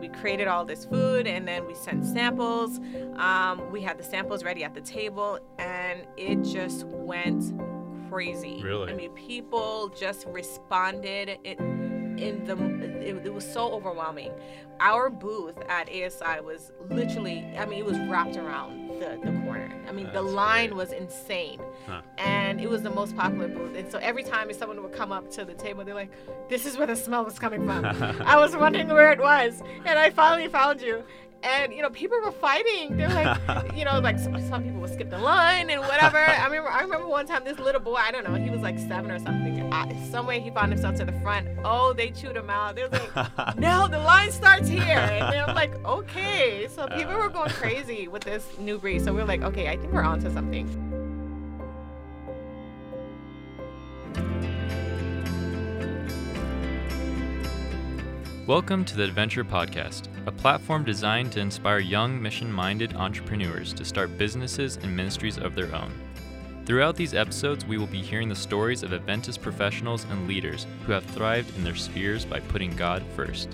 we created all this food, and then we sent samples. We had the samples ready at the table, and it just went crazy. Really? I mean, people just responded. It was so overwhelming. Our booth at ASI was literally, I mean, it was wrapped around the corner. I mean, the line was insane. Huh. And it was the most popular booth. And so every time someone would come up to the table, they're like, this is where the smell was coming from. I was wondering where it was. And I finally found you. And, you know, people were fighting. They're like, you know, like some people would skip the line and whatever. I remember one time this little boy, I don't know, he was like 7 or something. Some way he found himself to the front. Oh, they chewed him out. They're like, no, the line starts here. And I'm like, okay. So people were going crazy with this new breed. So we were like, okay, I think we're onto something. Welcome to The Adventure Podcast, a platform designed to inspire young, mission-minded entrepreneurs to start businesses and ministries of their own. Throughout these episodes, we will be hearing the stories of Adventist professionals and leaders who have thrived in their spheres by putting God first.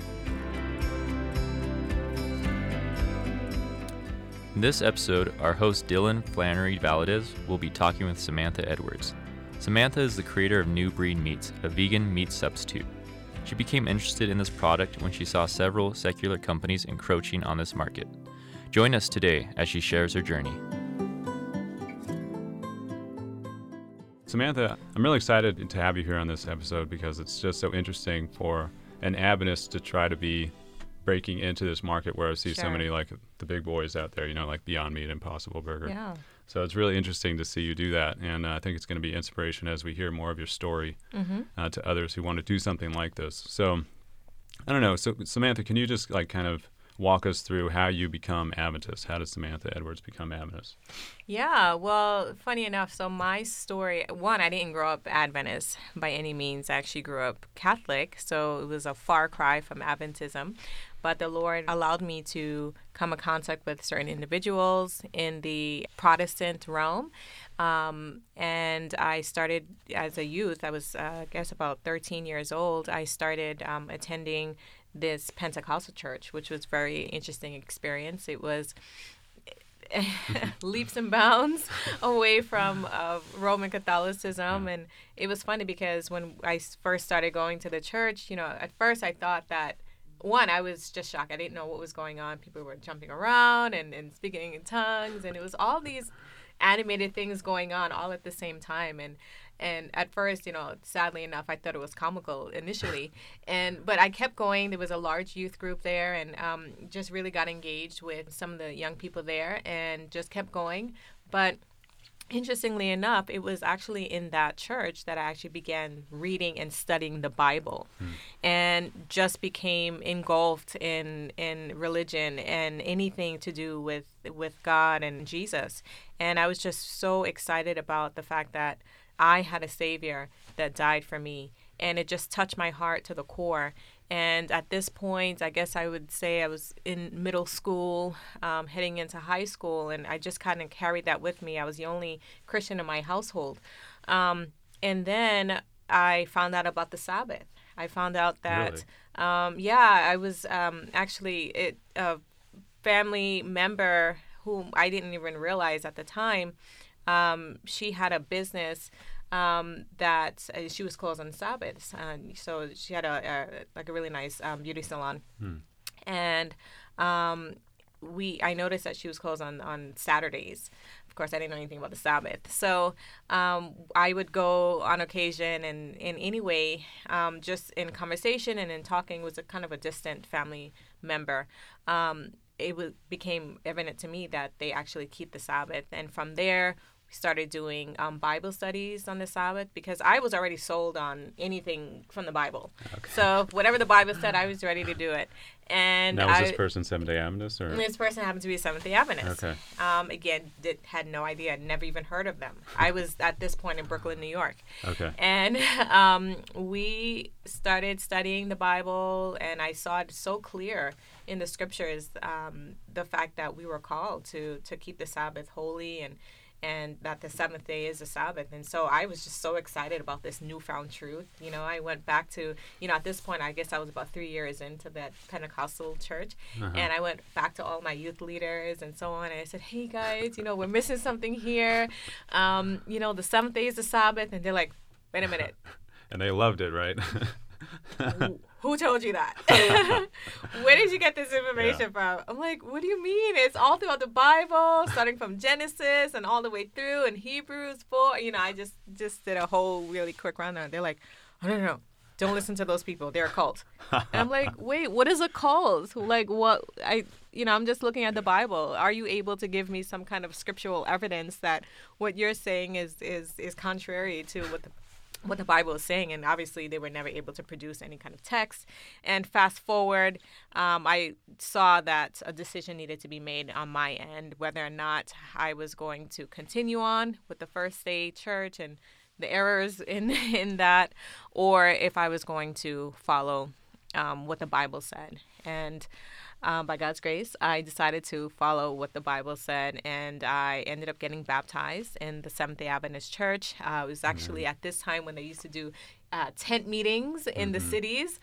In this episode, our host Dylan Flannery-Valadez will be talking with Samantha Edwards. Samantha is the creator of New Breed Meats, a vegan meat substitute. She became interested in this product when she saw several secular companies encroaching on this market. Join us today as she shares her journey. Samantha, I'm really excited to have you here on this episode because it's just so interesting for an Adventist to try to be breaking into this market where I see so many like the big boys out there, you know, like Beyond Meat, Impossible Burger. Yeah. So it's really interesting to see you do that, and I think it's going to be inspiration as we hear more of your story to others who want to do something like this. So, I don't know. So, Samantha, can you just like kind of walk us through how you become Adventist? How does Samantha Edwards become Adventist? Yeah, well, funny enough, so my story, one, I didn't grow up Adventist by any means. I actually grew up Catholic, so it was a far cry from Adventism. But the Lord allowed me to come in contact with certain individuals in the Protestant realm. And I started as a youth. I was, I guess, about 13 years old. I started attending this Pentecostal church, which was a very interesting experience. It was leaps and bounds away from Roman Catholicism. And it was funny because when I first started going to the church, you know, at first I thought that, one, I was just shocked. I didn't know what was going on. People were jumping around and speaking in tongues, and it was all these animated things going on all at the same time. And at first, you know, sadly enough, I thought it was comical initially. But I kept going. There was a large youth group there, and just really got engaged with some of the young people there and just kept going. But interestingly enough, it was actually in that church that I actually began reading and studying the Bible and just became engulfed in religion and anything to do with God and Jesus. And I was just so excited about the fact that I had a Savior that died for me, and it just touched my heart to the core. And at this point, I guess I would say I was in middle school, heading into high school, and I just kind of carried that with me. I was the only Christian in my household. And then I found out about the Sabbath. I found out that, I was actually a family member whom I didn't even realize at the time. She had a business that she was closed on Sabbaths. So she had a really nice beauty salon. And I noticed that she was closed on Saturdays. Of course, I didn't know anything about the Sabbath. So I would go on occasion, and in any way, just in conversation and in talking, was a kind of a distant family member. It became evident to me that they actually keep the Sabbath. And from there, we started doing Bible studies on the Sabbath because I was already sold on anything from the Bible. Okay. So whatever the Bible said, I was ready to do it. And now, was this person Seventh-day Adventist? Or? This person happened to be a Seventh-day Adventist. Okay. Again, had no idea. I'd never even heard of them. I was at this point in Brooklyn, New York. Okay. And we started studying the Bible, and I saw it so clear in the scriptures, the fact that we were called to keep the Sabbath holy and and that the seventh day is the Sabbath. And so I was just so excited about this newfound truth. You know, I went back to, you know, at this point, I guess I was about 3 years into that Pentecostal church. Uh-huh. And I went back to all my youth leaders and so on. And I said, hey, guys, you know, we're missing something here. You know, the seventh day is the Sabbath. And they're like, wait a minute. And they loved it, right? Who told you that? Where did you get this information from? I'm like, what do you mean? It's all throughout the Bible, starting from Genesis and all the way through, and Hebrews 4. You know, I just did a whole really quick rundown. They're like, oh, no. Don't listen to those people. They're a cult. And I'm like, wait, what is a cult? Like, what? I'm just looking at the Bible. Are you able to give me some kind of scriptural evidence that what you're saying is contrary to what the Bible is saying? And obviously they were never able to produce any kind of text. And fast forward, I saw that a decision needed to be made on my end, whether or not I was going to continue on with the First Day Church and the errors in that, or if I was going to follow what the Bible said. And by God's grace, I decided to follow what the Bible said, and I ended up getting baptized in the Seventh-day Adventist Church. It was actually at this time when they used to do tent meetings in the cities.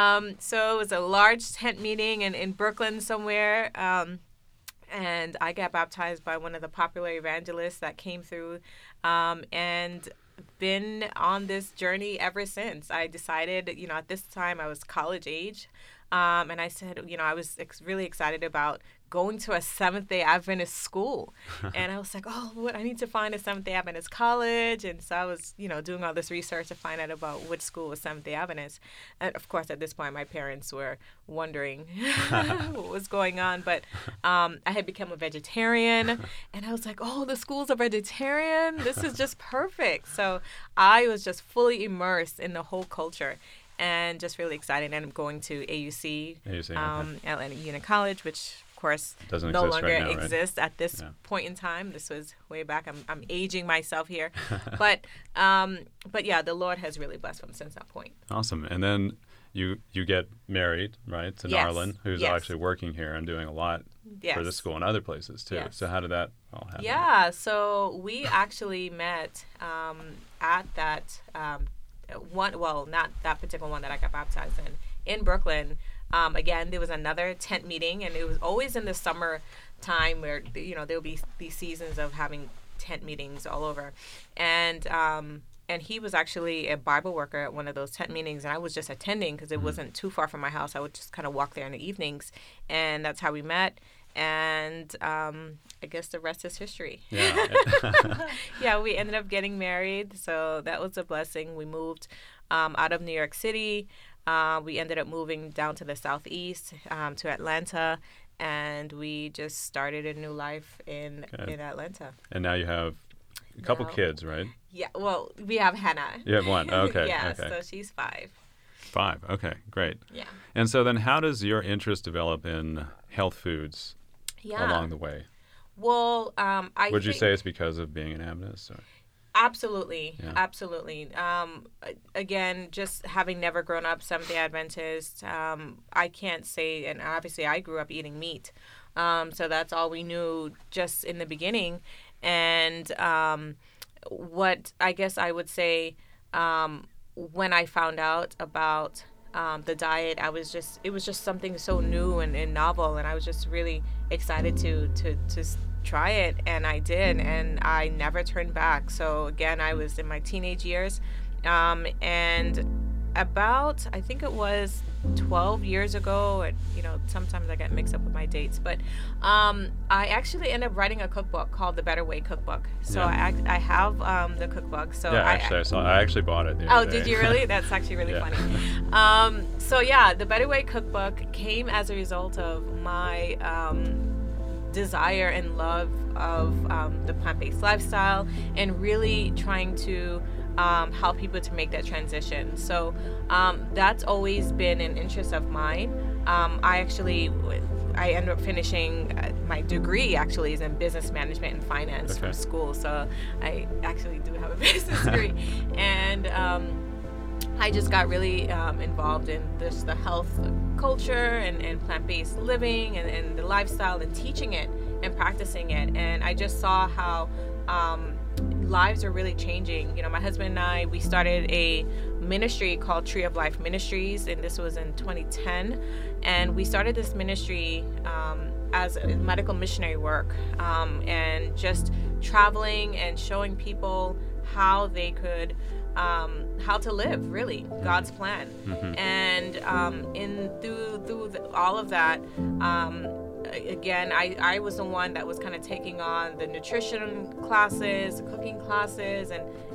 So it was a large tent meeting in Brooklyn somewhere. And I got baptized by one of the popular evangelists that came through, and been on this journey ever since. I decided, you know, at this time I was college age, and I said, you know, I was really excited about going to a Seventh-day Adventist school. And I was like, oh, what? I need to find a Seventh-day Adventist college. And so I was, you know, doing all this research to find out about which school was Seventh-day Adventist. And, of course, at this point, my parents were wondering what was going on. But I had become a vegetarian. And I was like, oh, the school's a vegetarian? This is just perfect. So I was just fully immersed in the whole culture. And just really excited. And I'm going to AUC Atlanta Union College, which, of course, no longer exists at this point in time. This was way back. I'm aging myself here. But yeah, the Lord has really blessed them since that point. Awesome. And then you get married, right, to Narlin, who's actually working here and doing a lot for the school and other places, too. Yes. So how did that all happen? Yeah, so we actually met at that not that particular one that I got baptized in Brooklyn. Again, there was another tent meeting, and it was always in the summer time where, you know, there'll be these seasons of having tent meetings all over. And he was actually a Bible worker at one of those tent meetings, and I was just attending because it wasn't too far from my house. I would just kind of walk there in the evenings, and that's how we met. And I guess the rest is history. Yeah, we ended up getting married, so that was a blessing. We moved out of New York City. We ended up moving down to the Southeast, to Atlanta, and we just started a new life in Atlanta. And now you have a couple kids, right? Yeah, well, we have Hannah. You have one, okay. So she's 5. 5, okay, great. Yeah. And so then how does your interest develop in health foods along the way? Well, would you say it's because of being an Adventist? Or? Absolutely. Yeah. Absolutely. Again, just having never grown up Seventh-day Adventist, I can't say, and obviously I grew up eating meat. So that's all we knew just in the beginning. And what I guess I would say when I found out about the diet, it was just something so new and novel, and I was just really excited to try it, and I did, and I never turned back. So again, I was in my teenage years, and about, I think it was 12 years ago, and you know, sometimes I get mixed up with my dates, but I actually ended up writing a cookbook called The Better Way Cookbook. So I have the cookbook. So I actually bought it. Oh, did you really? That's actually really funny. So yeah, The Better Way Cookbook came as a result of my desire and love of the plant-based lifestyle, and really trying to help people to make that transition. So that's always been an interest of mine. I ended up finishing my degree actually is in business management and finance from school. So I actually do have a business degree. And I just got really involved in this, the health culture and plant-based living and the lifestyle, and teaching it and practicing it. And I just saw how lives are really changing. You know, my husband and I, we started a ministry called Tree of Life Ministries, and this was in 2010. And we started this ministry as medical missionary work, and just traveling and showing people how they could, how to live, really, God's plan. Mm-hmm. And through all of that, again, I was the one that was kind of taking on the nutrition classes, cooking classes,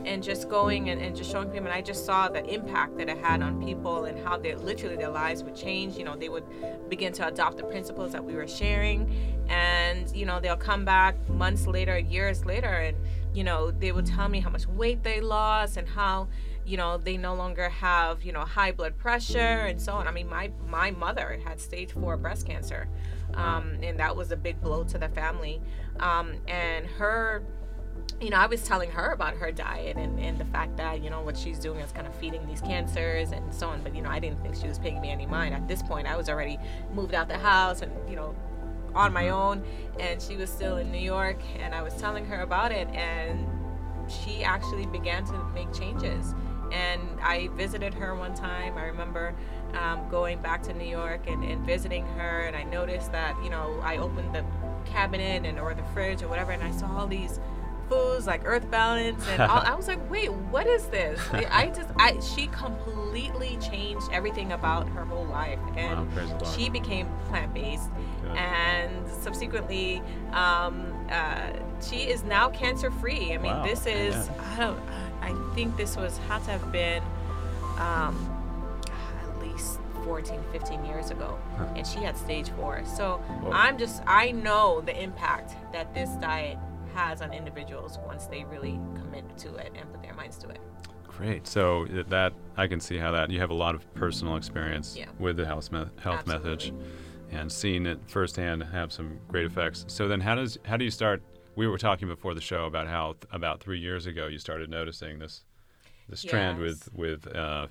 and just going and just showing people. And I just saw the impact that it had on people and how they literally, their lives would change. You know, they would begin to adopt the principles that we were sharing. And, you know, they'll come back months later, years later, and, you know, they would tell me how much weight they lost and how, you know, they no longer have, you know, high blood pressure and so on. I mean, my mother had stage 4 breast cancer. And that was a big blow to the family. And her, you know, I was telling her about her diet and the fact that, you know, what she's doing is kind of feeding these cancers and so on. But, you know, I didn't think she was paying me any mind. At this point, I was already moved out the house and, you know, on my own. And she was still in New York, and I was telling her about it. And she actually began to make changes. And I visited her one time. I remember going back to New York and visiting her, and I noticed that, you know, I opened the cabinet or the fridge or whatever, and I saw all these foods like Earth Balance and all. I was like, wait, what is this? She completely changed everything about her whole life, and wow, she became plant-based. Good. And subsequently she is now cancer-free. I mean, wow. This is, yeah. I think this had to have been at least 14, 15 years ago, and she had stage 4. So whoa. I know the impact that this diet has on individuals once they really commit to it and put their minds to it. Great. So that, I can see how that, you have a lot of personal experience, yeah, with the health message, and seeing it firsthand have some great effects. So then how do you start? We were talking before the show about how about 3 years ago you started noticing this yes. trend with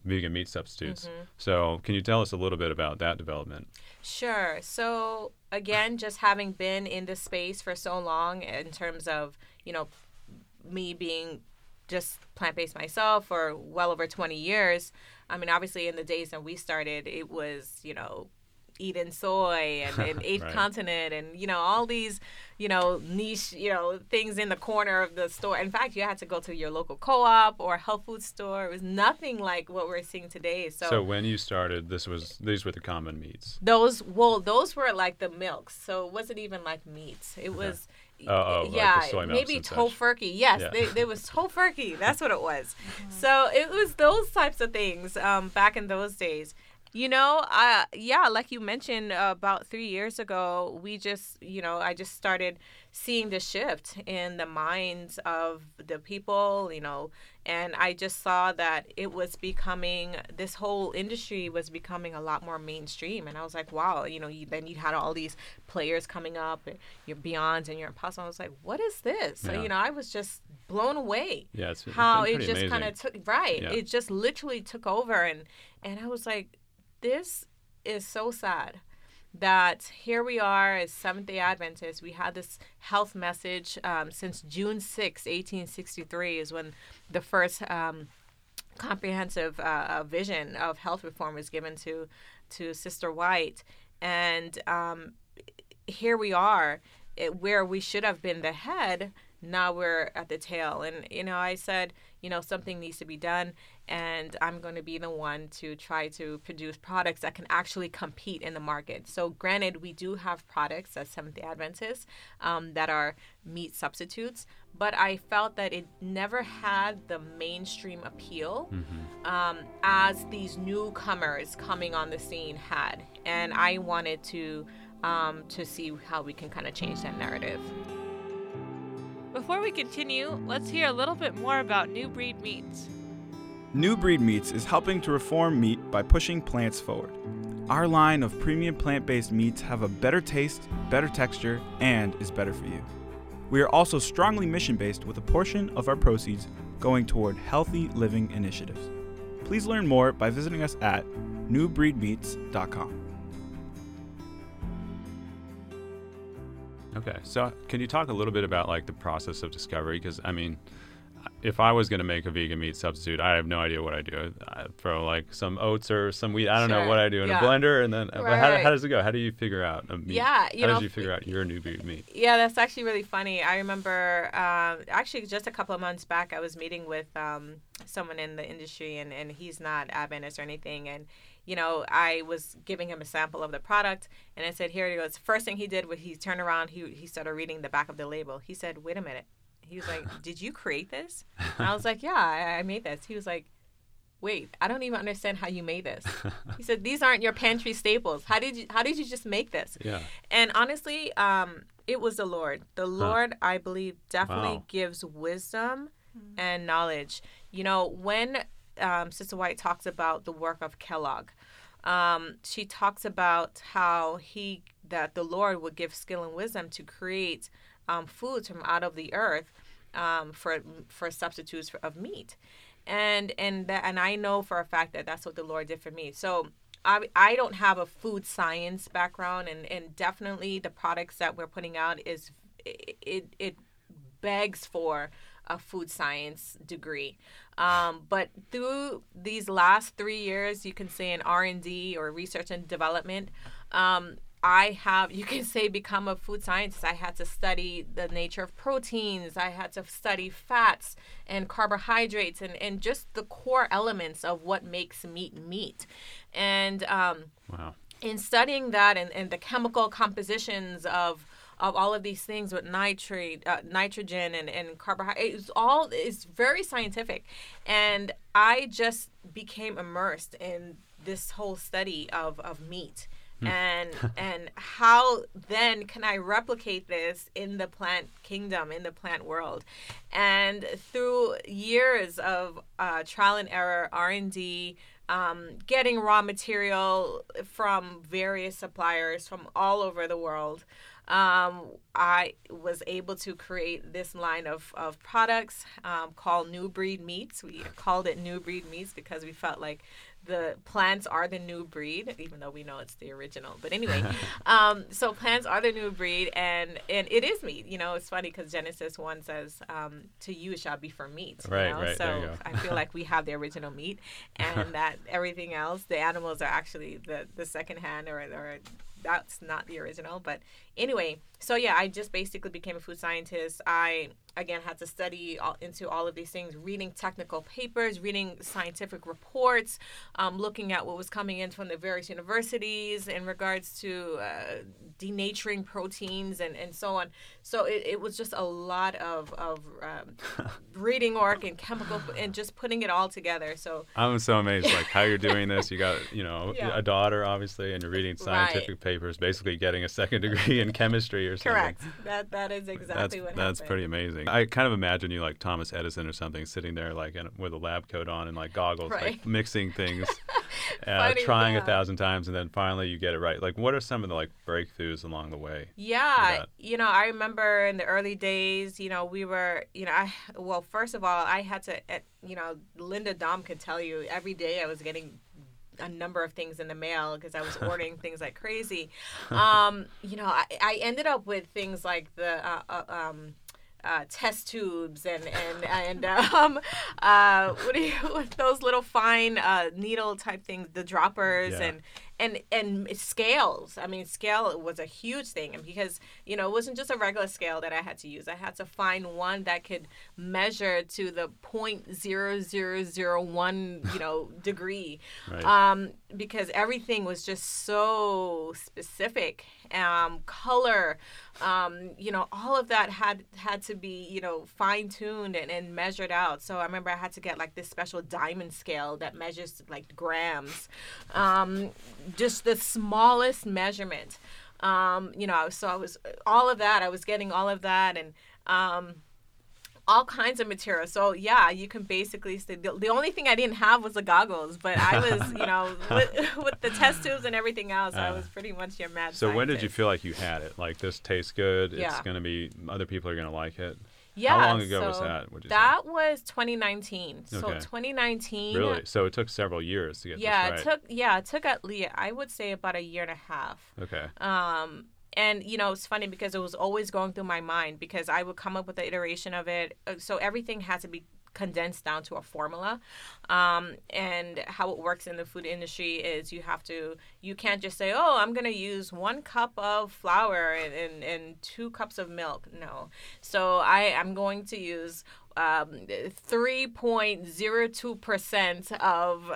vegan meat substitutes. Mm-hmm. So can you tell us a little bit about that development? Sure. So again, just having been in this space for so long in terms of, you know, me being just plant-based myself for well over 20 years. I mean, obviously in the days that we started, it was, you know, eating soy and eighth right. continent and, you know, all these, you know, niche, you know, things in the corner of the store. In fact, you had to go to your local co-op or health food store. It was nothing like what we're seeing today. So when you started, these were the common meats. Those were like the milks. So it wasn't even like meats. It was... yeah, like the soy maybe tofurkey. Yes, yeah. There was tofurkey. That's what it was. So it was those types of things back in those days. You know, yeah, like you mentioned, about 3 years ago, I just started seeing the shift in the minds of the people, you know, and I just saw that it was becoming, this whole industry was becoming a lot more mainstream. And I was like, wow, you know, then you had all these players coming up, and your Beyonds and your Impossible. I was like, what is this? Yeah. So, you know, I was just blown away. Yeah, it's how it just kind of took, right. Yeah. It just literally took over. And I was like, this is so sad that here we are as Seventh-day Adventists. We had this health message since June 6, 1863 is when the first comprehensive vision of health reform was given to Sister White. And here we are, where we should have been the head, now we're at the tail. And, you know, I said, you know, something needs to be done. And I'm going to be the one to try to produce products that can actually compete in the market. So granted, we do have products as Seventh-day Adventists that are meat substitutes, but I felt that it never had the mainstream appeal as these newcomers coming on the scene had. And I wanted to see how we can kind of change that narrative. Before we continue, let's hear a little bit more about New Breed Meats. New Breed Meats is helping to reform meat by pushing plants forward. Our line of premium plant-based meats have a better taste, better texture, and is better for you. We are also strongly mission-based, with a portion of our proceeds going toward healthy living initiatives. Please learn more by visiting us at newbreedmeats.com. Okay, so can you talk a little bit about like the process of discovery? Because I mean, if I was going to make a vegan meat substitute, I have no idea what I do. I throw like some oats or some wheat. I don't know what I do in a blender. And then how does it go? How do you figure out a meat? Yeah, did you figure out your new meat? Yeah, that's actually really funny. I remember actually just a couple of months back, I was meeting with someone in the industry, and he's not Adventist or anything. And, you know, I was giving him a sample of the product, and I said, here it goes. First thing he did was he turned around. He started reading the back of the label. He said, wait a minute. He was like, did you create this? And I was like, yeah, I made this. He was like, wait, I don't even understand how you made this. He said, these aren't your pantry staples. How did you just make this? Yeah. And honestly, it was the Lord. The Lord, I believe, definitely gives wisdom and knowledge. You know, when Sister White talks about the work of Kellogg, she talks about how that the Lord would give skill and wisdom to create foods from out of the earth for substitutes of meat, and I know for a fact that that's what the Lord did for me. So I don't have a food science background, and definitely the products that we're putting out it begs for a food science degree, but through these last 3 years, you can say in R&D or research and development, I have, you can say, become a food scientist. I had to study the nature of proteins. I had to study fats and carbohydrates and just the core elements of what makes meat. And in studying that and the chemical compositions of all of these things with nitrogen and carbohydrates, it's very scientific. And I just became immersed in this whole study of meat. And how then can I replicate this in the plant kingdom, in the plant world? And through years of trial and error, R&D, getting raw material from various suppliers from all over the world, I was able to create this line of products called New Breed Meats. We called it New Breed Meats because we felt like the plants are the new breed, even though we know it's the original. But anyway, so plants are the new breed, and it is meat. You know, it's funny because Genesis 1 says, to you it shall be for meat. Right, you know? Right, so I feel like we have the original meat, and that everything else, the animals are actually the second hand or that's not the original. But anyway, so yeah, I just basically became a food scientist. I, again, had to study into all of these things, reading technical papers, reading scientific reports, looking at what was coming in from the various universities in regards to denaturing proteins and so on. So it was just a lot of reading work and chemical and just putting it all together. So I'm so amazed, like, how you're doing this. You got, you know, a daughter, obviously, and you're reading scientific papers, basically getting a second degree in chemistry or something. Correct. That is exactly what happened. That's pretty amazing. I kind of imagine you like Thomas Edison or something sitting there like with a lab coat on and like goggles, like mixing things, trying 1,000 times, and then finally you get it right. Like, what are some of the like breakthroughs along the way? Yeah, you know, I remember in the early days, you know, we were, you know, first of all, I had to, you know, Linda Dom could tell you every day I was getting a number of things in the mail because I was ordering things like crazy. You know, I ended up with things like the test tubes and those little fine needle type things, the droppers, and scales. I mean, scale was a huge thing because, you know, it wasn't just a regular scale that I had to use. I had to find one that could measure to the 0.0001, you know, degree, because everything was just so specific. Color, you know, all of that had to be, you know, fine-tuned and measured out. So I remember I had to get like this special diamond scale that measures like grams, just the smallest measurement. You know, so I was getting all of that and all kinds of material. So yeah, you can basically say the only thing I didn't have was the goggles, but I was, you know, with the test tubes and everything else, I was pretty much your mad scientist. When did you feel like you had it? Like, this tastes good. Yeah. It's going to be, other people are going to like it. Yeah. How long ago was that? That was 2019. Okay. So 2019. Really? So it took several years to get this right. It took at least, I would say, about a year and a half. Okay. And, you know, it's funny because it was always going through my mind because I would come up with the iteration of it. So everything had to be condensed down to a formula. And how it works in the food industry is you can't just say, oh, I'm going to use 1 cup of flour and 2 cups of milk. No. So I'm going to use 3.02% of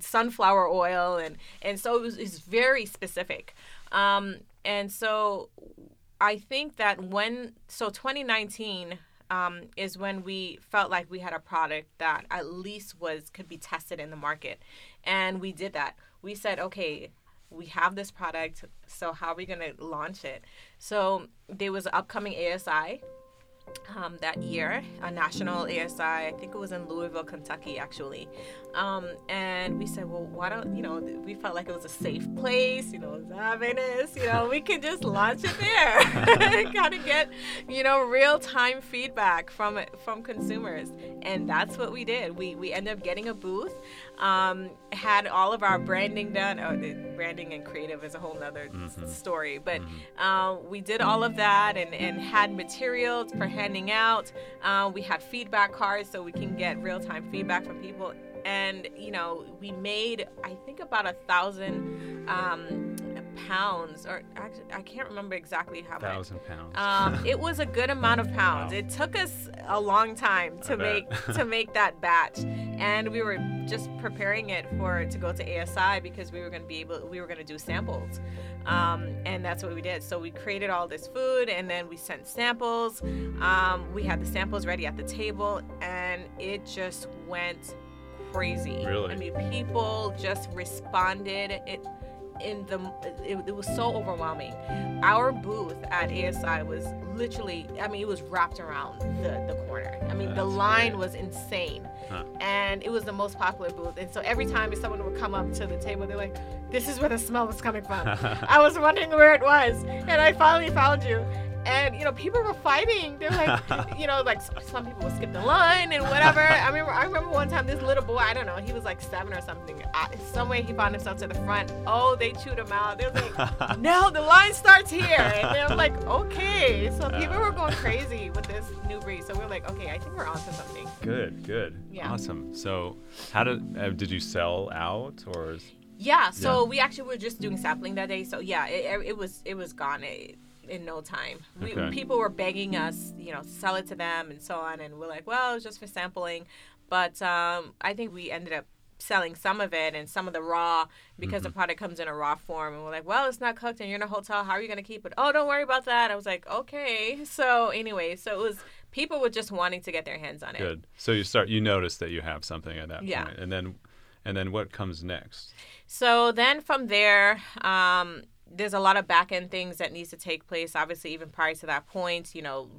sunflower oil. And so it's very specific. And so I think that 2019 is when we felt like we had a product that at least could be tested in the market. And we did that. We said, okay, we have this product, so how are we going to launch it? So there was an upcoming ASI that year, a national ASI. I think it was in Louisville, Kentucky, actually. And we said, well, why don't, we felt like it was a safe place, Adventist, we could just launch it there. Got to get, real-time feedback from consumers. And that's what we did. We ended up getting a booth, had all of our branding done. Oh, branding and creative is a whole nother story. But we did all of that and had materials for handing out. We had feedback cards so we can get real-time feedback from people. And, we made, I think, about 1,000 pounds, or actually, I can't remember exactly how much. 1,000 pounds. It was a good amount of pounds. Wow. It took us a long time to make that batch, and we were just preparing it to go to ASI because we were going to do samples, and that's what we did. So we created all this food, and then we sent samples. We had the samples ready at the table, and it just went crazy. Really? I mean, people just responded. It was so overwhelming. Our booth at ASI was literally, it was wrapped around the corner. The line was insane. Huh. And it was the most popular booth. And so every time someone would come up to the table, they're like, this is where the smell was coming from. I was wondering where it was. And I finally found you. And, people were fighting. They're like, some people would skip the line and whatever. I remember one time this little boy, I don't know, he was like 7 or something. Somewhere he found himself to the front. Oh, they chewed him out. They're like, no, the line starts here. And they're like, okay. So people were going crazy with this new breed. So we're like, okay, I think we're onto something. Good. Yeah. Awesome. So how did you sell out or? Yeah. So we actually were just doing sampling that day. So yeah, it was gone. In no time. People were begging us, to sell it to them and so on. And we're like, well, it's just for sampling. But I think we ended up selling some of it and some of the raw because the product comes in a raw form. And we're like, well, it's not cooked and you're in a hotel. How are you going to keep it? Oh, don't worry about that. I was like, okay. So anyway, it was people were just wanting to get their hands on it. Good. So you notice that you have something at that point. And then what comes next? So then from there, there's a lot of back-end things that needs to take place, obviously, even prior to that point,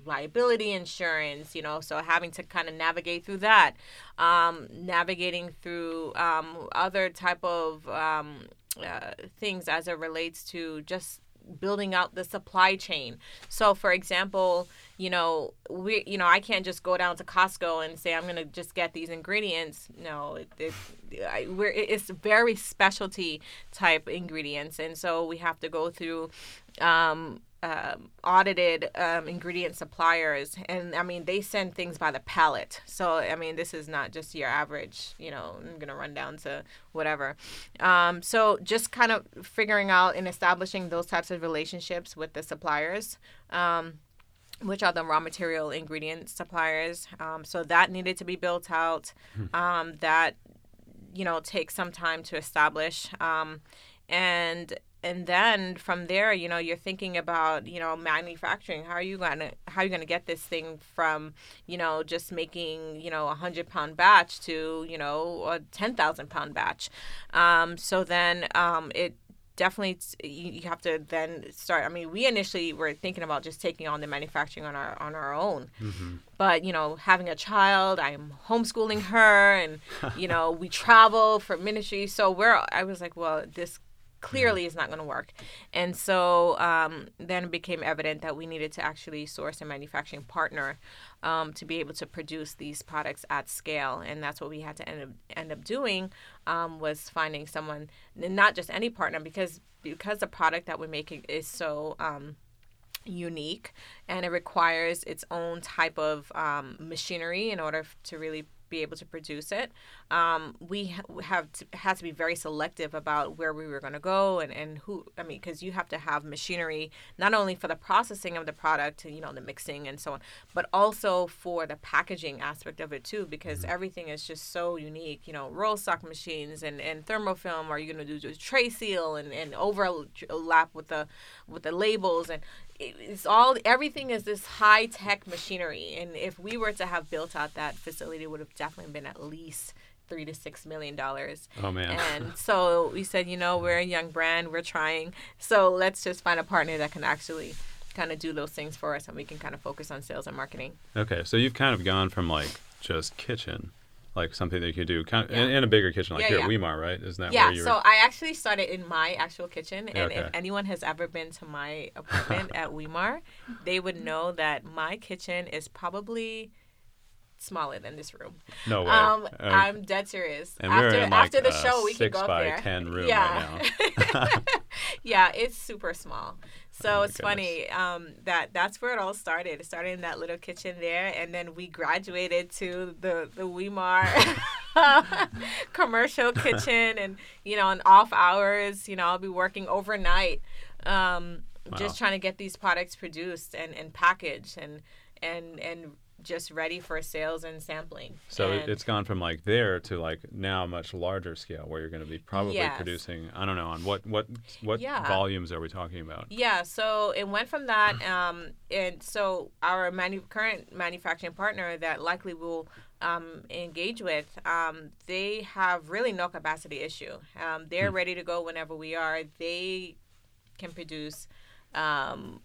liability insurance, so having to kind of navigate through that, navigating through other type of things as it relates to just building out the supply chain. So, for example, I can't just go down to Costco and say I'm going to just get these ingredients. No, it's very specialty type ingredients, and so we have to go through audited ingredient suppliers, and they send things by the pallet. So this is not just your average. I'm gonna run down to whatever. So just kind of figuring out and establishing those types of relationships with the suppliers, which are the raw material ingredient suppliers. So that needed to be built out. That takes some time to establish, And then from there, you're thinking about, manufacturing. How are you gonna get this thing from, just making, 100-pound batch to, a 10,000-pound batch. So then it definitely you have to then start. We initially were thinking about just taking on the manufacturing on our own. Mm-hmm. But, having a child, I'm homeschooling her, and we travel for ministry. So I was like, well, this clearly it's not going to work. And so then it became evident that we needed to actually source a manufacturing partner to be able to produce these products at scale. And that's what we had to end up doing, was finding someone, not just any partner, because the product that we're making is so unique, and it requires its own type of machinery in order to really be able to produce it. We had to be very selective about where we were going to go and who, I mean, because you have to have machinery not only for the processing of the product, you know, the mixing and so on, but also for the packaging aspect of it too, because everything is just so unique, you know, roll stock machines and thermofilm. Are you going to do tray seal and overlap with the labels? And it's all, everything is this high tech machinery. And if we were to have built out that facility, it would have definitely been at least $3 to $6 million. Oh man. And so we said, you know, we're a young brand, we're trying. So let's just find a partner that can actually kind of do those things for us, and we can kind of focus on sales and marketing. Okay. So you've kind of gone from like just kitchen, like something that you could do kind of, in a bigger kitchen, like here at Weimar, right? Isn't that where you were? Yeah, so I actually started in my actual kitchen, and if anyone has ever been to my apartment at Weimar, they would know that my kitchen is probably smaller than this room. No way. I'm dead serious. And after, we're in like after the show, we can go up there. 6x10 room right now. Yeah, it's super small. So it's funny that's where it all started. It started in that little kitchen there, and then we graduated to the Weimar commercial kitchen, and, you know, in off hours, you know, I'll be working overnight just trying to get these products produced and packaged and just ready for sales and sampling. So it's gone from like there to like now much larger scale where you're going to be probably producing, I don't know, on what volumes are we talking about? Yeah, so it went from that, and so our current manufacturing partner that likely will engage with, they have really no capacity issue. They're ready to go whenever we are. They can produce 1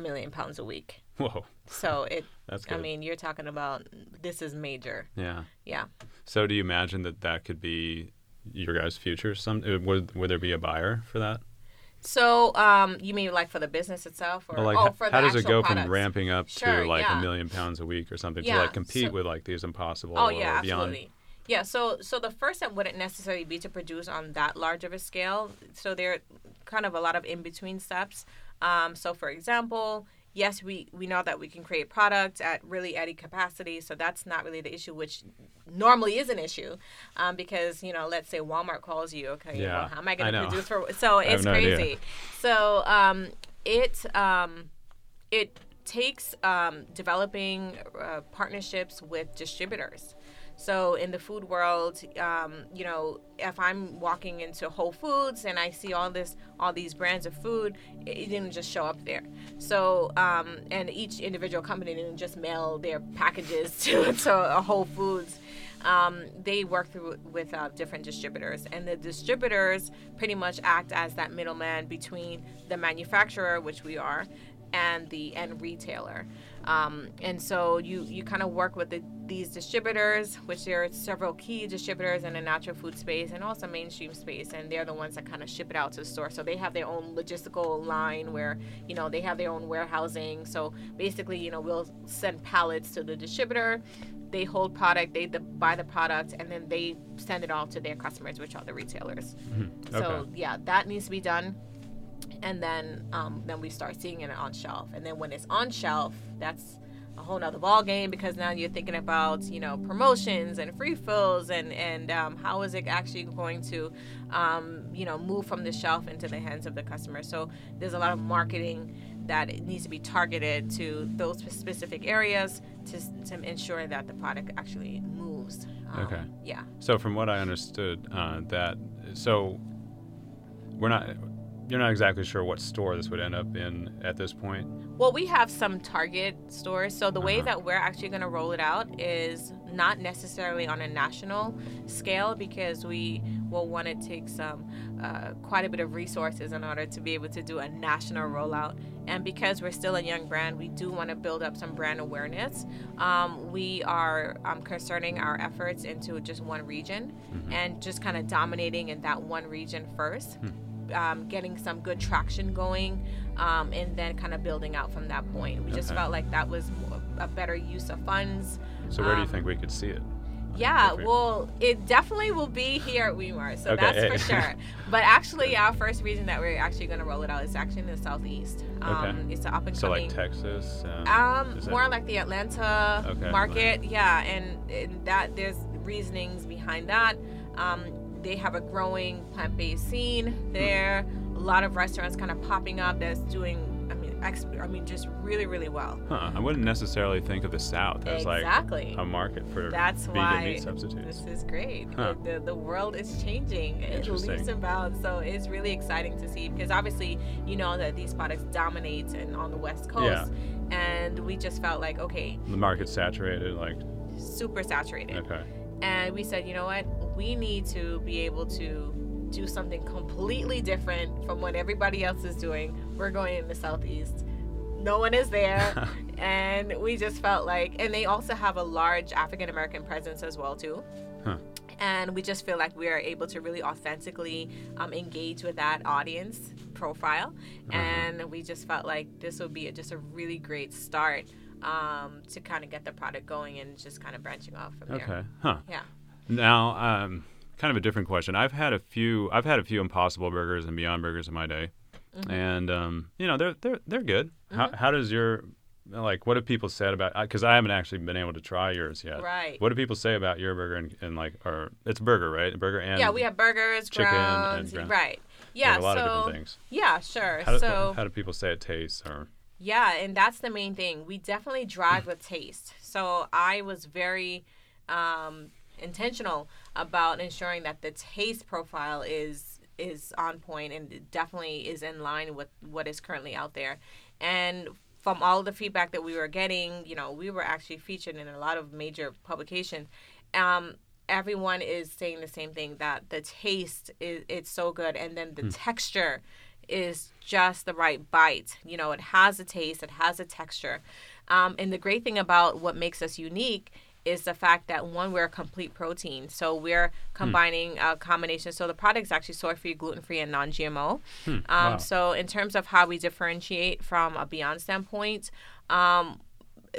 million pounds a week. Whoa. So that's good. I mean, you're talking about, this is major. Yeah. Yeah. So do you imagine that could be your guys' future? Would there be a buyer for that? So you mean like for the business itself? Or like for the actual products? How does it go from ramping up to like 1 million pounds a week or something to like compete with like these Impossible or Beyond? Absolutely. Yeah, so the first step wouldn't necessarily be to produce on that large of a scale. So there are kind of a lot of in-between steps. So for example, yes, we know that we can create products at really any capacity, so that's not really the issue, which normally is an issue, because, you know, let's say Walmart calls you, okay, well, how am I going to produce for? So it's crazy. Idea. So it takes developing partnerships with distributors. So in the food world, you know, if I'm walking into Whole Foods and I see all these brands of food, it didn't just show up there. So and each individual company didn't just mail their packages to a Whole Foods. They work with different distributors, and the distributors pretty much act as that middleman between the manufacturer, which we are, and the end retailer. And so you kind of work with these distributors, which there are several key distributors in the natural food space and also mainstream space, and they're the ones that kind of ship it out to the store. So they have their own logistical line where, you know, they have their own warehousing. So basically, you know, we'll send pallets to the distributor, they hold product, they buy the product, and then they send it all to their customers, which are the retailers. Mm-hmm. Okay. So yeah, that needs to be done. And then we start seeing it on shelf. And then when it's on shelf, that's a whole nother ball game, because now you're thinking about, you know, promotions and free fills and how is it actually going to, you know, move from the shelf into the hands of the customer. So there's a lot of marketing that it needs to be targeted to those specific areas to ensure that the product actually moves. Okay. Yeah. So from what I understood, you're not exactly sure what store this would end up in at this point? Well, we have some Target stores. So the way that we're actually going to roll it out is not necessarily on a national scale, because we will want to take quite a bit of resources in order to be able to do a national rollout. And because we're still a young brand, we do want to build up some brand awareness. We are concerning our efforts into just one region and just kind of dominating in that one region first. getting some good traction going, and then kind of building out from that point. We just felt like that was a better use of funds. So where do you think we could see it? Yeah, well, it definitely will be here at Weimar, so that's for sure. But actually, our first region that we're actually going to roll it out is actually in the Southeast. It's an up-and-coming. So like Texas? More like the Atlanta market, yeah, and that there's reasonings behind that. They have a growing plant-based scene there. A lot of restaurants kind of popping up that's doing just really, really well. Huh. I wouldn't necessarily think of the South as like a market for vegan meat substitutes. This is great. Huh. The world is changing in leaps and bounds, so it's really exciting to see, because obviously you know that these products dominate and on the West Coast, and we just felt like, the market's saturated, like super saturated. Okay. And we said, you know what, we need to be able to do something completely different from what everybody else is doing. We're going in the Southeast. No one is there. And we just felt like, and they also have a large African American presence as well too. Huh. And we just feel like we are able to really authentically engage with that audience profile. Uh-huh. And we just felt like this would be just a really great start to kind of get the product going and just kind of branching off from there. Okay. Huh. Yeah. Now, kind of a different question. I've had a few Impossible Burgers and Beyond Burgers in my day, and they're good. Mm-hmm. How does your, like, what have people said about? Because I haven't actually been able to try yours yet. Right. What do people say about your burger and like, or it's a burger, right? A burger and we have burgers, chicken, grounds, and right? Yeah, a lot of different things. Yeah, sure. How do people say it tastes? Or yeah, and that's the main thing. We definitely drive with taste. So I was very intentional about ensuring that the taste profile is on point and definitely is in line with what is currently out there. And from all the feedback that we were getting, we were actually featured in a lot of major publications. Everyone is saying the same thing, that the taste it's so good, and then the texture is just the right bite. It has a taste, it has a texture. And the great thing about what makes us unique is the fact that, one, we're a complete protein. So we're combining a combination. So the product's actually soy-free, gluten-free, and non-GMO. Wow. So in terms of how we differentiate from a Beyond standpoint,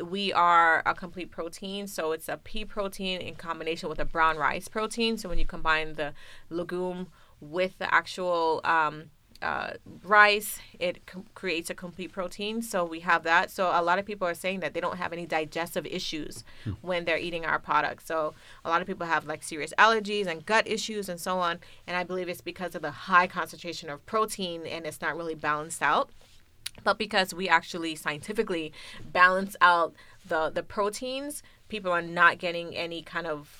we are a complete protein. So it's a pea protein in combination with a brown rice protein. So when you combine the legume with the actual rice, it creates a complete protein. So we have that. So a lot of people are saying that they don't have any digestive issues when they're eating our products. So a lot of people have like serious allergies and gut issues and so on. And I believe it's because of the high concentration of protein, and it's not really balanced out. But because we actually scientifically balance out the proteins, people are not getting any kind of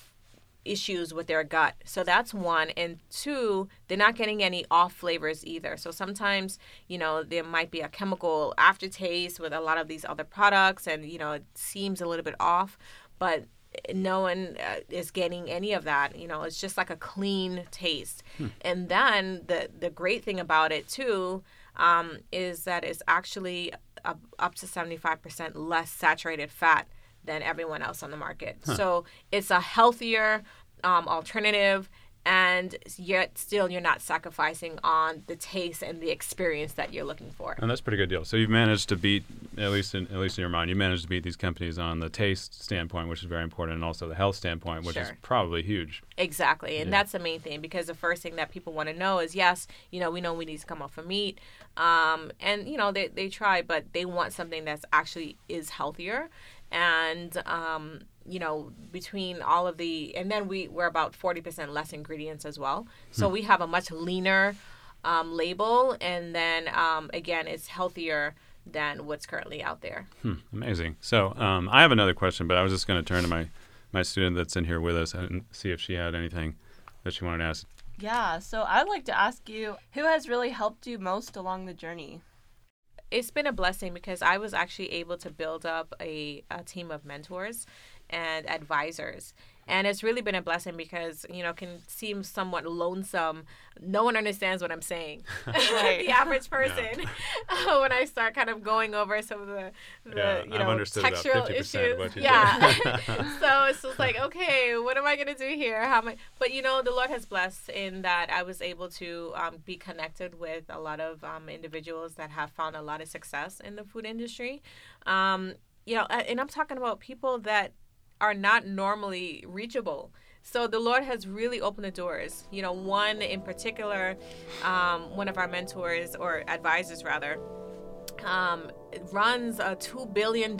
issues with their gut. So that's one. And two, they're not getting any off flavors either. So sometimes, there might be a chemical aftertaste with a lot of these other products, and, it seems a little bit off, but no one is getting any of that. It's just like a clean taste. And then the great thing about it too, is that it's actually up to 75% less saturated fat than everyone else on the market. Huh. So it's a healthier alternative, and yet still you're not sacrificing on the taste and the experience that you're looking for. And that's a pretty good deal. So you've managed to beat, at least in your mind, you managed to beat these companies on the taste standpoint, which is very important, and also the health standpoint, which is probably huge. Exactly. And that's the main thing, because the first thing that people want to know is, yes, we know we need to come off of meat. And, they try, but they want something that's actually is healthier. And, between all of the, and then we're about 40% less ingredients as well. So we have a much leaner label. And then, again, it's healthier than what's currently out there. Amazing. So I have another question, but I was just going to turn to my student that's in here with us and see if she had anything that she wanted to ask. Yeah. So I'd like to ask you, who has really helped you most along the journey? It's been a blessing, because I was actually able to build up a team of mentors and advisors. And it's really been a blessing because, you know, it can seem somewhat lonesome. No one understands what I'm saying. The average person. Yeah. When I start kind of going over some of the textural issues. So it's just like, okay, what am I going to do here? How am I? But, you know, the Lord has blessed in that I was able to be connected with a lot of individuals that have found a lot of success in the food industry. You know, and I'm talking about people that are not normally reachable. So the Lord has really opened the doors. You know, one in particular, one of our mentors or advisors rather, runs a $2 billion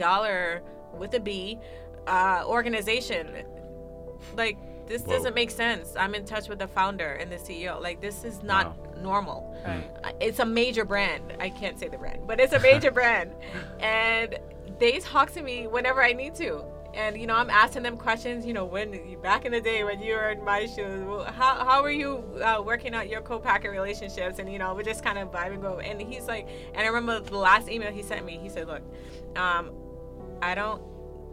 with a B organization. Like, this doesn't make sense. I'm in touch with the founder and the CEO. Like, this is not normal. Right. It's a major brand. I can't say the brand, but it's a major brand. And they talk to me whenever I need to. And, you know, I'm asking them questions, you know, when back in the day when you were in my shoes, how were you working out your co-packer relationships? And, you know, we just kind of vibe and go. And he's like, and I remember the last email he sent me, he said, look, I don't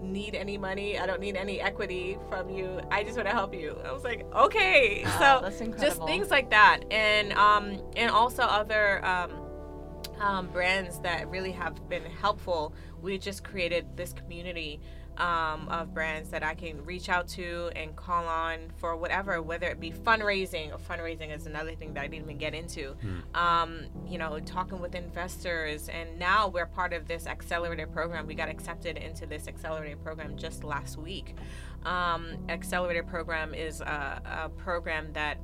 need any money. I don't need any equity from you. I just want to help you. I was like, okay. Wow, so that's incredible. Just things like that. And also other brands that really have been helpful. We just created this community of brands that I can reach out to and call on for whatever, whether it be fundraising, or fundraising is another thing that I didn't even get into, you know, talking with investors. And now we're part of this accelerator program. We got accepted into this accelerator program just last week. Accelerator program is a program that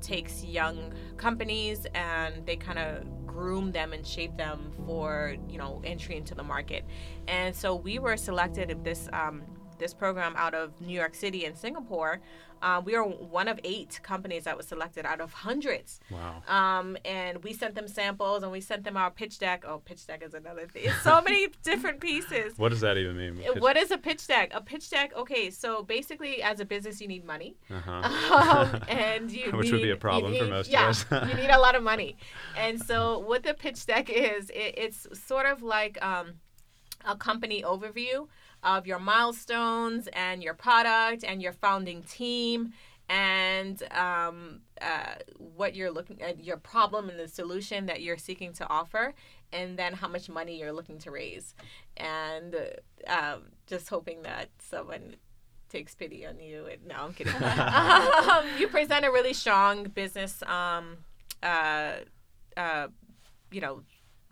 takes young companies and they kind of groom them and shape them for, you know, entry into the market. And so we were selected at this this program out of New York City and Singapore. We are one of 8 companies that was selected out of hundreds. Wow. And we sent them samples and we sent them our pitch deck. Oh, pitch deck is another thing. It's so many different pieces. What does that even mean? What is a pitch deck? A pitch deck, okay, so basically as a business you need money. And you which would be a problem for most of us. You need a lot of money. And so what the pitch deck is, it's sort of like a company overview of your milestones and your product and your founding team and what you're looking at, your problem and the solution that you're seeking to offer, and then how much money you're looking to raise. And just hoping that someone takes pity on you. No, I'm kidding. You present a really strong business, you know,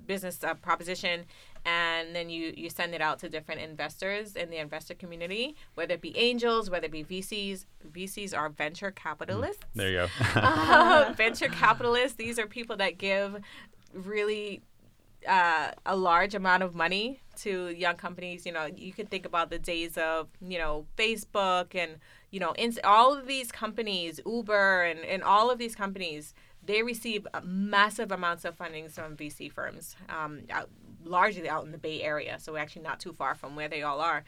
business proposition. And then you send it out to different investors in the investor community, whether it be angels, whether it be VCs. VCs are venture capitalists. There you go. Venture capitalists. These are people that give really a large amount of money to young companies. You know, you can think about the days of, you know, Facebook and, you know, all of these companies, Uber and all of these companies, they receive massive amounts of funding from VC firms, largely out in the Bay Area, so we're actually not too far from where they all are.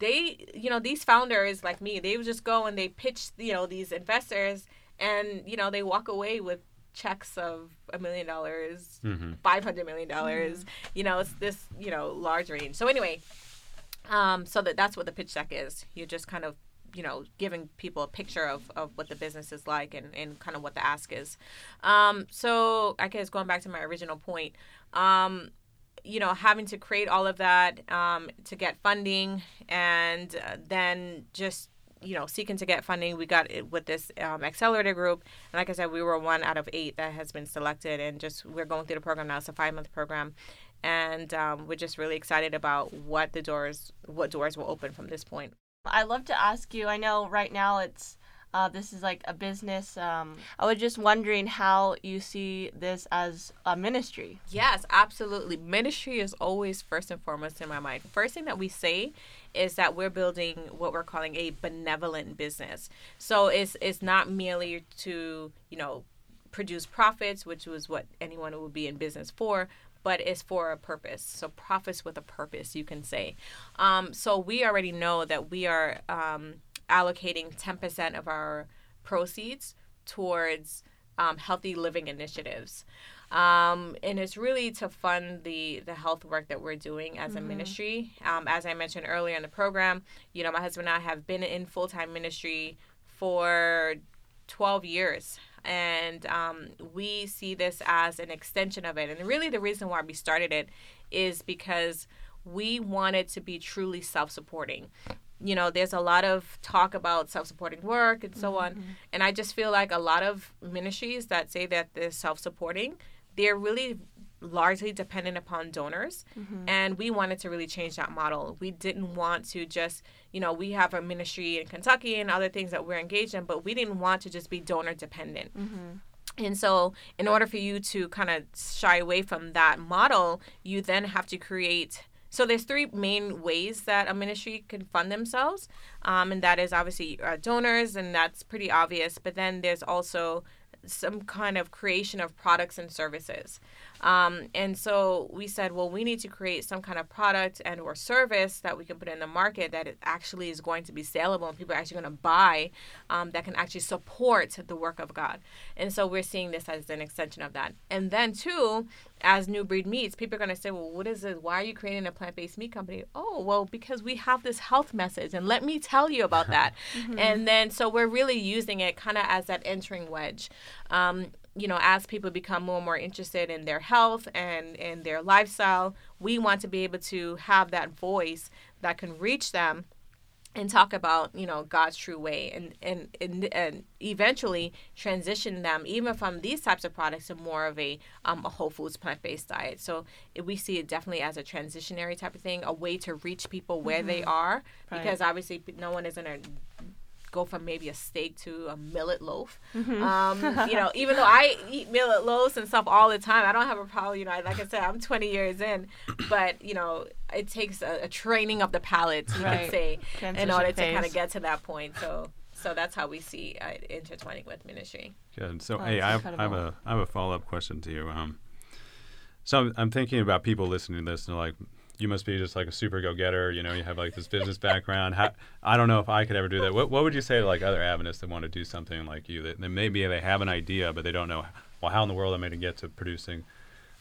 They, you know, these founders like me, they would just go and they pitch, you know, these investors, and, you know, they walk away with checks of $1 million, $500 million. You know, it's this, you know, large range. So anyway, so that's what the pitch deck is. You just kind of, you know, giving people a picture of what the business is like and kind of what the ask is. So I guess going back to my original point, you know, having to create all of that to get funding, and then just, you know, seeking to get funding. We got it with this accelerator group. And like I said, we were one out of 8 that has been selected, and just we're going through the program now. It's a 5-month program. And we're just really excited about what doors will open from this point. I love to ask you, I know right now it's, this is like a business. I was just wondering how you see this as a ministry. Yes, absolutely. Ministry is always first and foremost in my mind. First thing that we say is that we're building what we're calling a benevolent business. So it's not merely to, you know, produce profits, which was what anyone would be in business for, but it's for a purpose. So profits with a purpose, you can say. So we already know that we are allocating 10% of our proceeds towards healthy living initiatives. And it's really to fund the health work that we're doing as a ministry. As I mentioned earlier in the program, you know, my husband and I have been in full-time ministry for 12 years. And we see this as an extension of it. And really the reason why we started it is because we wanted to be truly self-supporting. You know, there's a lot of talk about self-supporting work and so on. And I just feel like a lot of ministries that say that they're self-supporting, they're really largely dependent upon donors. And we wanted to really change that model. We didn't want to just, you know, we have a ministry in Kentucky and other things that we're engaged in, but we didn't want to just be donor dependent. And so in order for you to kind of shy away from that model, you then have to create... So there's three main ways that a ministry can fund themselves, and that is obviously donors, and that's pretty obvious. But then there's also some kind of creation of products and services. And so we said, well, we need to create some kind of product and or service that we can put in the market that it actually is going to be saleable and people are actually going to buy, that can actually support the work of God. And so we're seeing this as an extension of that. And then, too, as New Breed Meats, people are going to say, well, what is it? Why are you creating a plant-based meat company? Oh, well, because we have this health message, and let me tell you about that. And then so we're really using it kind of as that entering wedge. You know, as people become more and more interested in their health and in their lifestyle, we want to be able to have that voice that can reach them and talk about, you know, God's true way and eventually transition them even from these types of products to more of a Whole Foods plant-based diet. So we see it definitely as a transitionary type of thing, a way to reach people where they are, because obviously no one is in a... go from maybe a steak to a millet loaf. You know, even though I eat millet loaves and stuff all the time, I don't have a problem. You know, like I said, I'm 20 years in, but, you know, it takes a training of the palate, you could say, in order to kind of get to that point. So that's how we see it intertwining with ministry. Good. So, hey, I have a follow-up question to you. So I'm thinking about people listening to this and they're like, you must be just like a super go-getter, you know, you have like this business background. I don't know if I could ever do that. What would you say to like other Adventists that want to do something like you? That maybe they have an idea, but they don't know, well, how in the world am I going to get to producing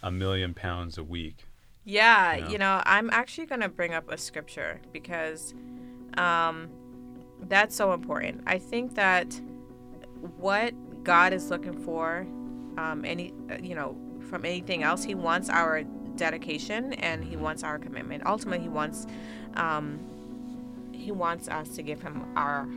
1 million pounds a week? Yeah, you know, I'm actually going to bring up a scripture because that's so important. I think that what God is looking for, from anything else, he wants our dedication and he wants our commitment. Ultimately, he wants us to give him our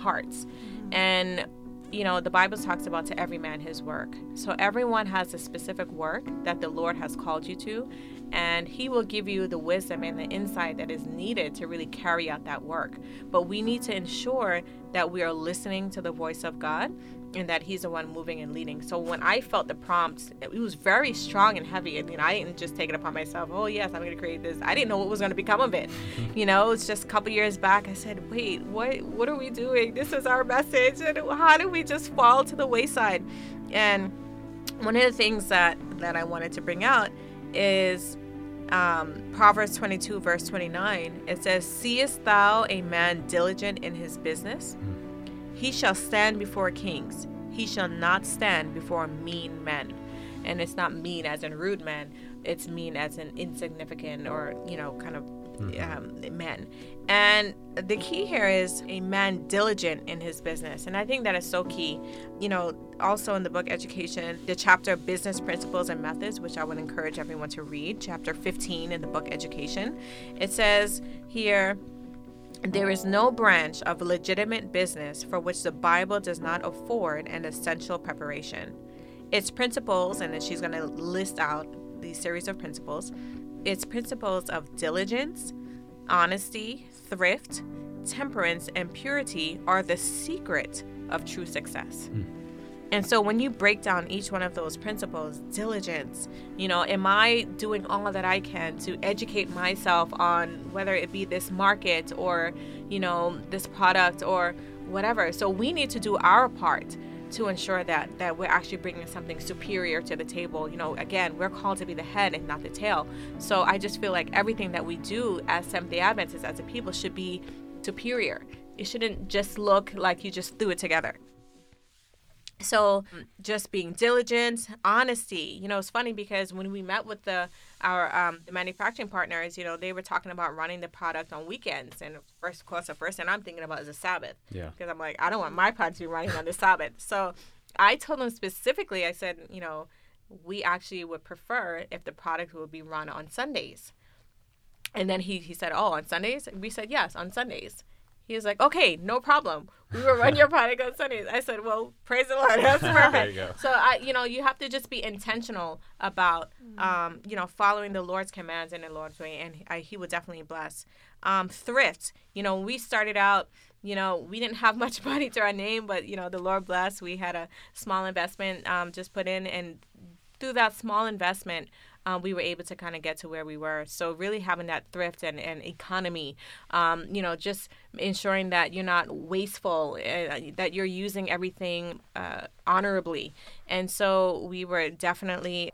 hearts. And you know, the Bible talks about to every man his work. So everyone has a specific work that the Lord has called you to, and he will give you the wisdom and the insight that is needed to really carry out that work. But we need to ensure that we are listening to the voice of God and that he's the one moving and leading. So when I felt the prompt, it was very strong and heavy. And, you know, I didn't just take it upon myself. Oh, yes, I'm going to create this. I didn't know what was going to become of it. You know, it's just a couple years back. I said, wait, what are we doing? This is our message. And how do we just fall to the wayside? And one of the things that I wanted to bring out is Proverbs 22, verse 29. It says, seest thou a man diligent in his business? He shall stand before kings. He shall not stand before mean men. And it's not mean as in rude men. It's mean as in insignificant or, you know, kind of men. And the key here is a man diligent in his business. And I think that is so key. You know, also in the book Education, the chapter Business Principles and Methods, which I would encourage everyone to read, chapter 15 in the book Education, it says here, there is no branch of legitimate business for which the Bible does not afford an essential preparation. Its principles, and then she's going to list out the series of principles, its principles of diligence, honesty, thrift, temperance, and purity are the secret of true success. And so when you break down each one of those principles, diligence, you know, am I doing all that I can to educate myself on whether it be this market or, you know, this product or whatever. So we need to do our part to ensure that we're actually bringing something superior to the table. You know, again, we're called to be the head and not the tail. So I just feel like everything that we do as Seventh-day Adventists, as a people, should be superior. It shouldn't just look like you just threw it together. So just being diligent, honesty. You know, it's funny because when we met with our manufacturing partners, you know, they were talking about running the product on weekends. And of course, the first thing I'm thinking about is the Sabbath. Yeah. Because I'm like, I don't want my product to be running on the Sabbath. So I told them specifically, I said, you know, we actually would prefer if the product would be run on Sundays. And then he said, oh, on Sundays? We said, yes, on Sundays. He was like, okay, no problem. We will run your product on Sundays. I said, well, praise the Lord. That's perfect. There you go. So, you have to just be intentional about, following the Lord's commands in the Lord's way, and he will definitely bless. Thrift. You know, we started out, you know, we didn't have much money to our name, but, you know, the Lord blessed. We had a small investment just put in, and through that small investment, we were able to kind of get to where we were. So really having that thrift and economy, just ensuring that you're not wasteful, that you're using everything honorably. And so we were definitely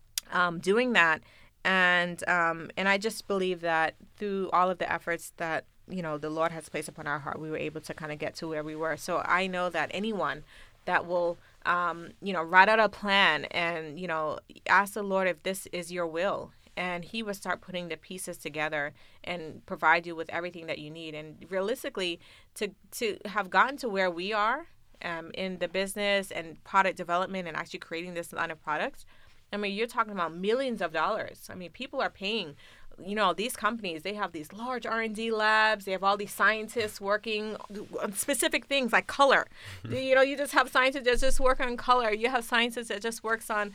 doing that. And I just believe that through all of the efforts that, you know, the Lord has placed upon our heart, we were able to kind of get to where we were. So I know that anyone that will write out a plan and, you know, ask the Lord if this is your will. And he will start putting the pieces together and provide you with everything that you need. And realistically, to have gotten to where we are in the business and product development and actually creating this line of products, I mean, you're talking about millions of dollars. I mean, people are paying, you know, these companies, they have these large R&D labs. They have all these scientists working on specific things like color. You know, you just have scientists that just work on color. You have scientists that just works on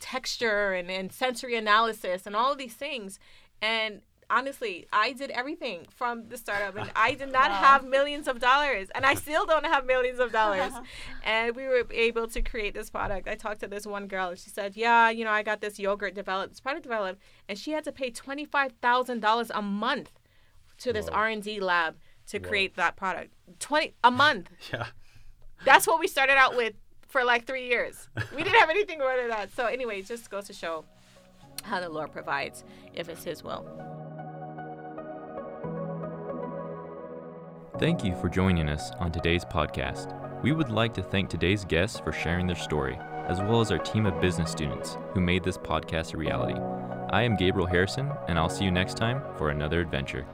texture and sensory analysis and all of these things. And honestly, I did everything from the startup, and I did not have millions of dollars, and I still don't have millions of dollars. And we were able to create this product. I talked to this one girl, and she said, yeah, you know, I got this yogurt developed, this product developed, and she had to pay $25,000 a month to this R&D lab to create that product. 20 a month. Yeah. That's what we started out with for like 3 years. We didn't have anything more than that. So anyway, it just goes to show how the Lord provides if it's his will. Thank you for joining us on today's podcast. We would like to thank today's guests for sharing their story, as well as our team of business students who made this podcast a reality. I am Gabriel Harrison, and I'll see you next time for another adventure.